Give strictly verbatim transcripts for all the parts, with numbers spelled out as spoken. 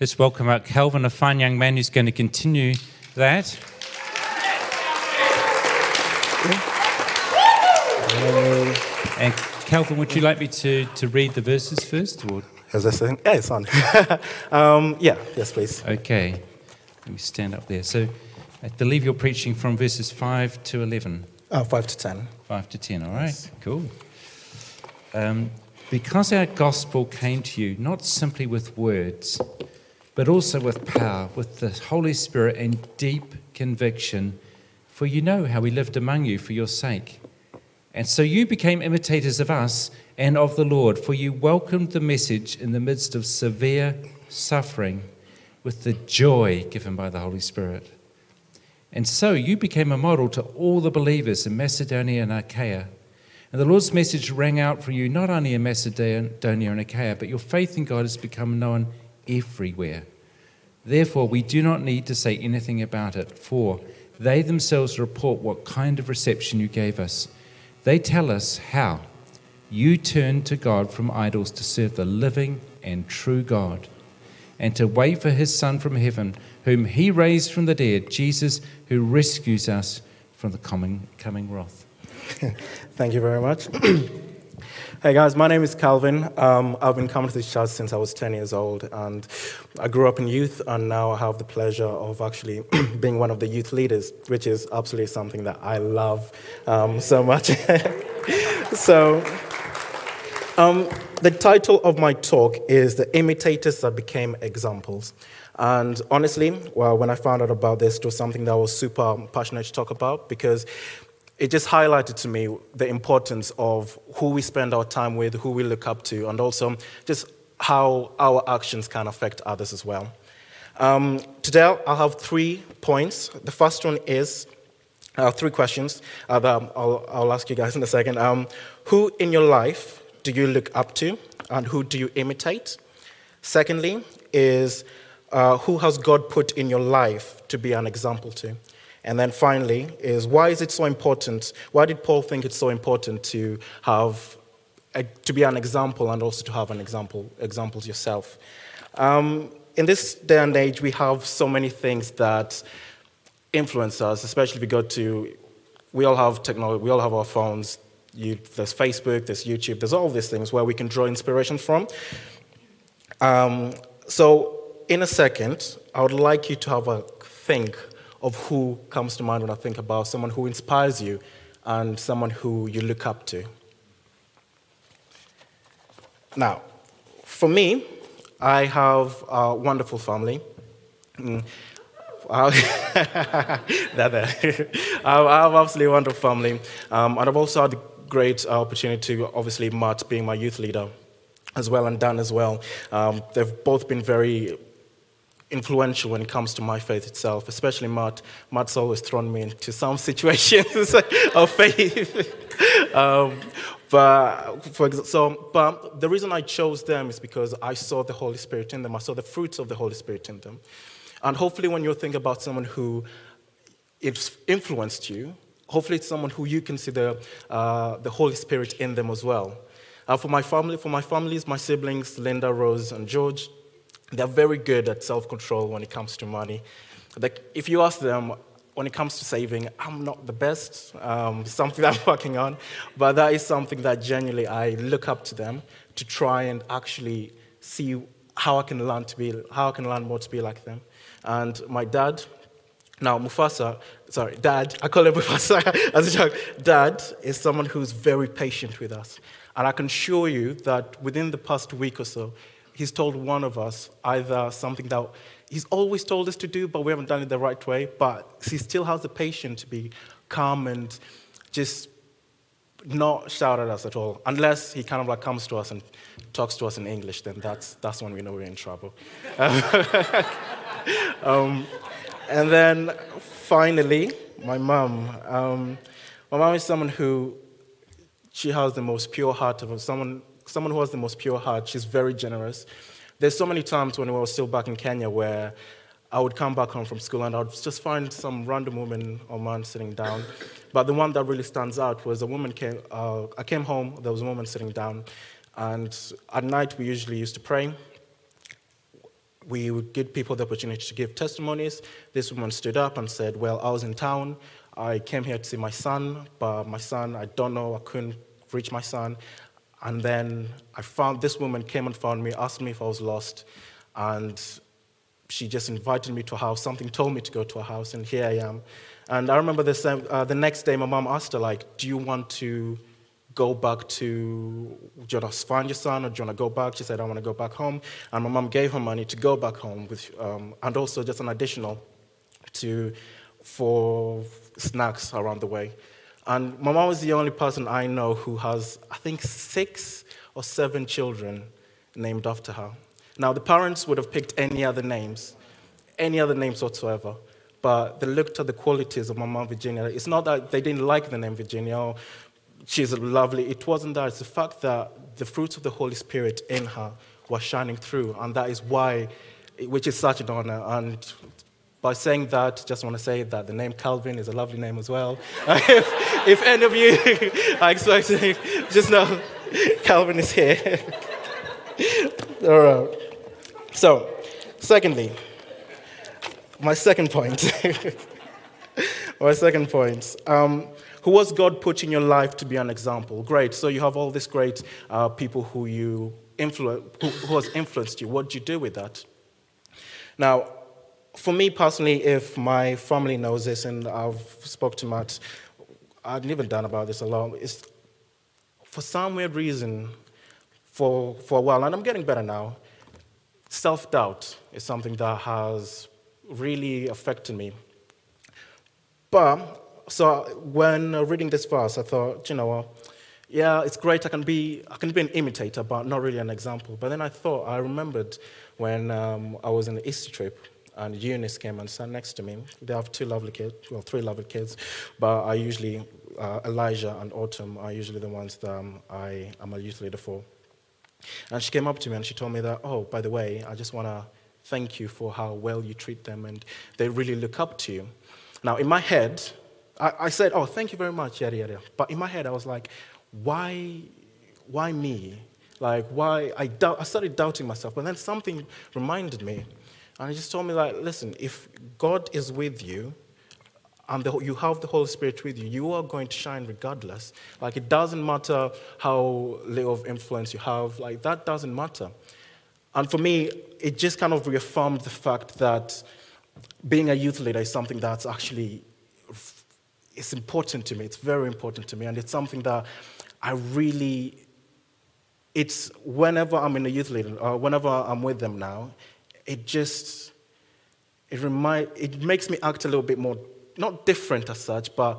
Let's welcome up Calvin, a fine young man who's going to continue that. And Calvin, would you like me to, to read the verses first? Or? Is this thing? Yeah, it's on. um, yeah, yes, please. Okay. Let me stand up there. So I believe you're preaching from verses five to eleven. Oh, five to ten. five to ten, all right. Yes. Cool. Um, because our gospel came to you not simply with words, but also with power, with the Holy Spirit and deep conviction, for you know how we lived among you for your sake. And so you became imitators of us and of the Lord, for you welcomed the message in the midst of severe suffering with the joy given by the Holy Spirit. And so you became a model to all the believers in Macedonia and Achaia. And the Lord's message rang out for you not only in Macedonia and Achaia, but your faith in God has become known everywhere. Therefore, we do not need to say anything about it, for they themselves report what kind of reception you gave us. They tell us how you turned to God from idols to serve the living and true God, and to wait for his Son from heaven, whom he raised from the dead, Jesus, who rescues us from the coming, coming wrath. Thank you very much. Hey guys, my name is Calvin. Um, I've been coming to this church since I was ten years old, and I grew up in youth, and now I have the pleasure of actually being one of the youth leaders, which is absolutely something that I love um, so much. So, um, the title of my talk is The Imitators That Became Examples. And honestly, well, when I found out about this, it was something that I was super passionate to talk about, because it just highlighted to me the importance of who we spend our time with, who we look up to, and also just how our actions can affect others as well. Um, today, I'll have three points. The first one is uh, three questions uh, that I'll, I'll ask you guys in a second. Um, who in your life do you look up to, and who do you imitate? Secondly is uh, who has God put in your life to be an example to? And then finally is, why is it so important? Why did Paul think it's so important to have, a, to be an example and also to have an example, examples yourself? Um, in this day and age, we have so many things that influence us, especially if we go to, we all have technology, we all have our phones. You, there's Facebook, there's YouTube, there's all these things where we can draw inspiration from. Um, so in a second, I would like you to have a think of who comes to mind when I think about someone who inspires you and someone who you look up to. Now, for me, I have a wonderful family. Mm. They're there. I have an absolutely wonderful family. Um, and I've also had a great opportunity to, obviously, Matt being my youth leader as well, and Dan as well. Um, they've both been very influential when it comes to my faith itself, especially Matt. Matt's always thrown me into some situations of faith. Um, but for, so, but the reason I chose them is because I saw the Holy Spirit in them. I saw the fruits of the Holy Spirit in them. And hopefully when you think about someone who it's influenced you, hopefully it's someone who you can see the, uh, the Holy Spirit in them as well. Uh, for my family, for my families, my siblings, Linda, Rose, and George, they're very good at self-control when it comes to money. Like, if you ask them, when it comes to saving, I'm not the best, um, something that I'm working on, but that is something that genuinely I look up to them to try and actually see how I can learn to be, how I can learn more to be like them. And my dad, now Mufasa, sorry, Dad, I call him Mufasa as a joke. Dad is someone who's very patient with us. And I can assure you that within the past week or so, he's told one of us either something that he's always told us to do, but we haven't done it the right way, but he still has the patience to be calm and just not shout at us at all. Unless he kind of like comes to us and talks to us in English, then that's that's when we know we're in trouble. um, and then finally, my mom. Um, my mom is someone who, she has the most pure heart of someone Someone who has the most pure heart. She's very generous. There's so many times when we were still back in Kenya where I would come back home from school and I would just find some random woman or man sitting down. But the one that really stands out was a woman came, uh, I came home, there was a woman sitting down, and at night we usually used to pray. we would give people the opportunity to give testimonies. This woman stood up and said, well, I was in town. I came here to see my son, but my son, I don't know, I couldn't reach my son. And then I found, this woman came and found me, asked me if I was lost, and she just invited me to her house. Something told me to go to her house, and here I am. And I remember the, same, uh, the next day, my mom asked her, like, do you want to go back to, do you want to find your son, or do you want to go back? She said, I want to go back home. And my mom gave her money to go back home, with, um, and also just an additional to for snacks around the way. And my mom is the only person I know who has, I think, six or seven children named after her. Now, the parents would have picked any other names, any other names whatsoever, but they looked at the qualities of my mom, Virginia. It's not that they didn't like the name Virginia, or she's lovely. It wasn't that. It's the fact that the fruits of the Holy Spirit in her were shining through, and that is why, which is such an honor. And by saying that, just want to say that the name Calvin is a lovely name as well. if, if any of you are expecting, just know Calvin is here. All right. So, secondly, my second point, my second point, um, who has God put in your life to be an example? Great, so you have all these great uh, people who you influ- who, who has influenced you. What do you do with that? Now, for me personally, if my family knows this, and I've spoke to Matt, I've never done about this a lot, it's for some weird reason, for, for a while, and I'm getting better now, self-doubt is something that has really affected me. But, so when reading this verse, I thought, you know what, yeah, it's great, I can be I can be an imitator, but not really an example. But then I thought, I remembered when um, I was on the Easter trip, and Eunice came and sat next to me. They have two lovely kids, well, three lovely kids, but I usually, uh, Elijah and Autumn are usually the ones that um, I am a youth leader for. And she came up to me and she told me that, oh, by the way, I just want to thank you for how well you treat them, and they really look up to you. Now, in my head, I, I said, oh, thank you very much, yada, yada. But in my head, I was like, why, why me? Like, why? I, doubt, I started doubting myself, but then something reminded me. And he just told me, like, listen, if God is with you and the, you have the Holy Spirit with you, you are going to shine regardless. Like, it doesn't matter how little of influence you have. Like, that doesn't matter. And for me, it just kind of reaffirmed the fact that being a youth leader is something that's actually, it's important to me. It's very important to me. And it's something that I really, it's whenever I'm in a youth leader, or whenever I'm with them now, It just, it remind, it makes me act a little bit more, not different as such, but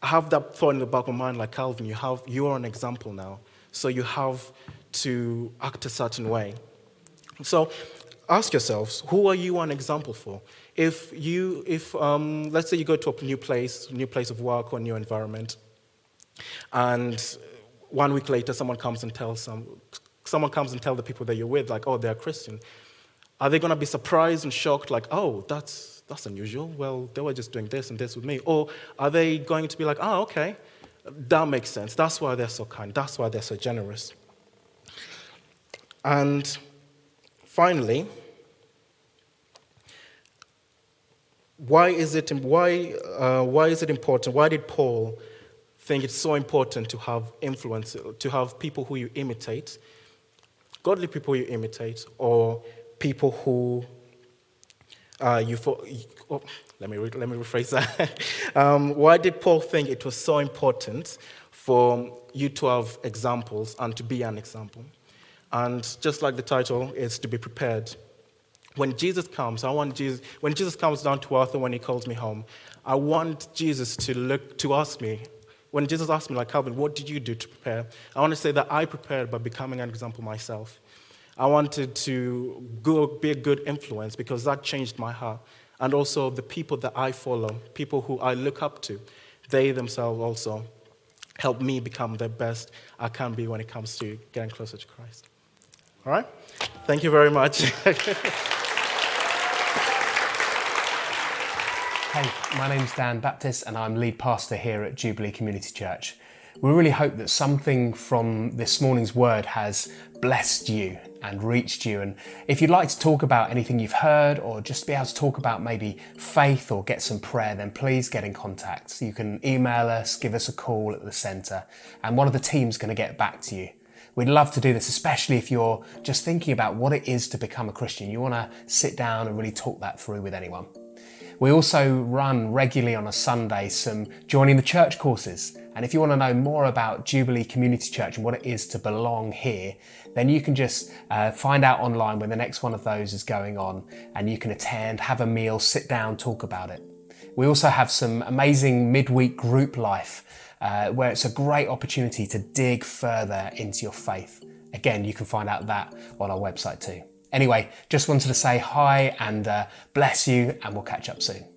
I have that thought in the back of my mind, like, Calvin, you have, you are an example now, so you have to act a certain way. So ask yourselves, who are you an example for? If you, if um, let's say you go to a new place, new place of work or new environment, and one week later someone comes and tells some, someone comes and tell the people that you're with, like, oh, they're Christian. Are they going to be surprised and shocked, like, oh, that's that's unusual. Well, they were just doing this and this with me. Or are they going to be like, oh, okay, that makes sense. That's why they're so kind. That's why they're so generous. And finally, why is it why uh, why is it important? Why did Paul think it's so important to have influence, to have people who you imitate, godly people you imitate, or people who uh, you, fo- oh, let me re- let me rephrase that. um, why did Paul think it was so important for you to have examples and to be an example? And just like the title, it's to be prepared. When Jesus comes, I want Jesus. When Jesus comes down to earth, or when He calls me home, I want Jesus to look to ask me. When Jesus asks me, like, Calvin, what did you do to prepare? I want to say that I prepared by becoming an example myself. I wanted to go, be a good influence, because that changed my heart. And also the people that I follow, people who I look up to, they themselves also help me become the best I can be when it comes to getting closer to Christ. All right? Thank you very much. Hey, my name's Dan Baptist, and I'm lead pastor here at Jubilee Community Church. We really hope that something from this morning's word has blessed you and reached you. And if you'd like to talk about anything you've heard, or just be able to talk about maybe faith or get some prayer, then please get in contact. You can email us, give us a call at the centre, and one of the team's going to get back to you. We'd love to do this, especially if you're just thinking about what it is to become a Christian. You want to sit down and really talk that through with anyone. We also run regularly on a Sunday some Joining the Church courses. And if you want to know more about Jubilee Community Church and what it is to belong here, then you can just uh, find out online when the next one of those is going on, and you can attend, have a meal, sit down, talk about it. We also have some amazing midweek group life uh, where it's a great opportunity to dig further into your faith. Again, you can find out that on our website too. Anyway, just wanted to say hi and uh, bless you, and we'll catch up soon.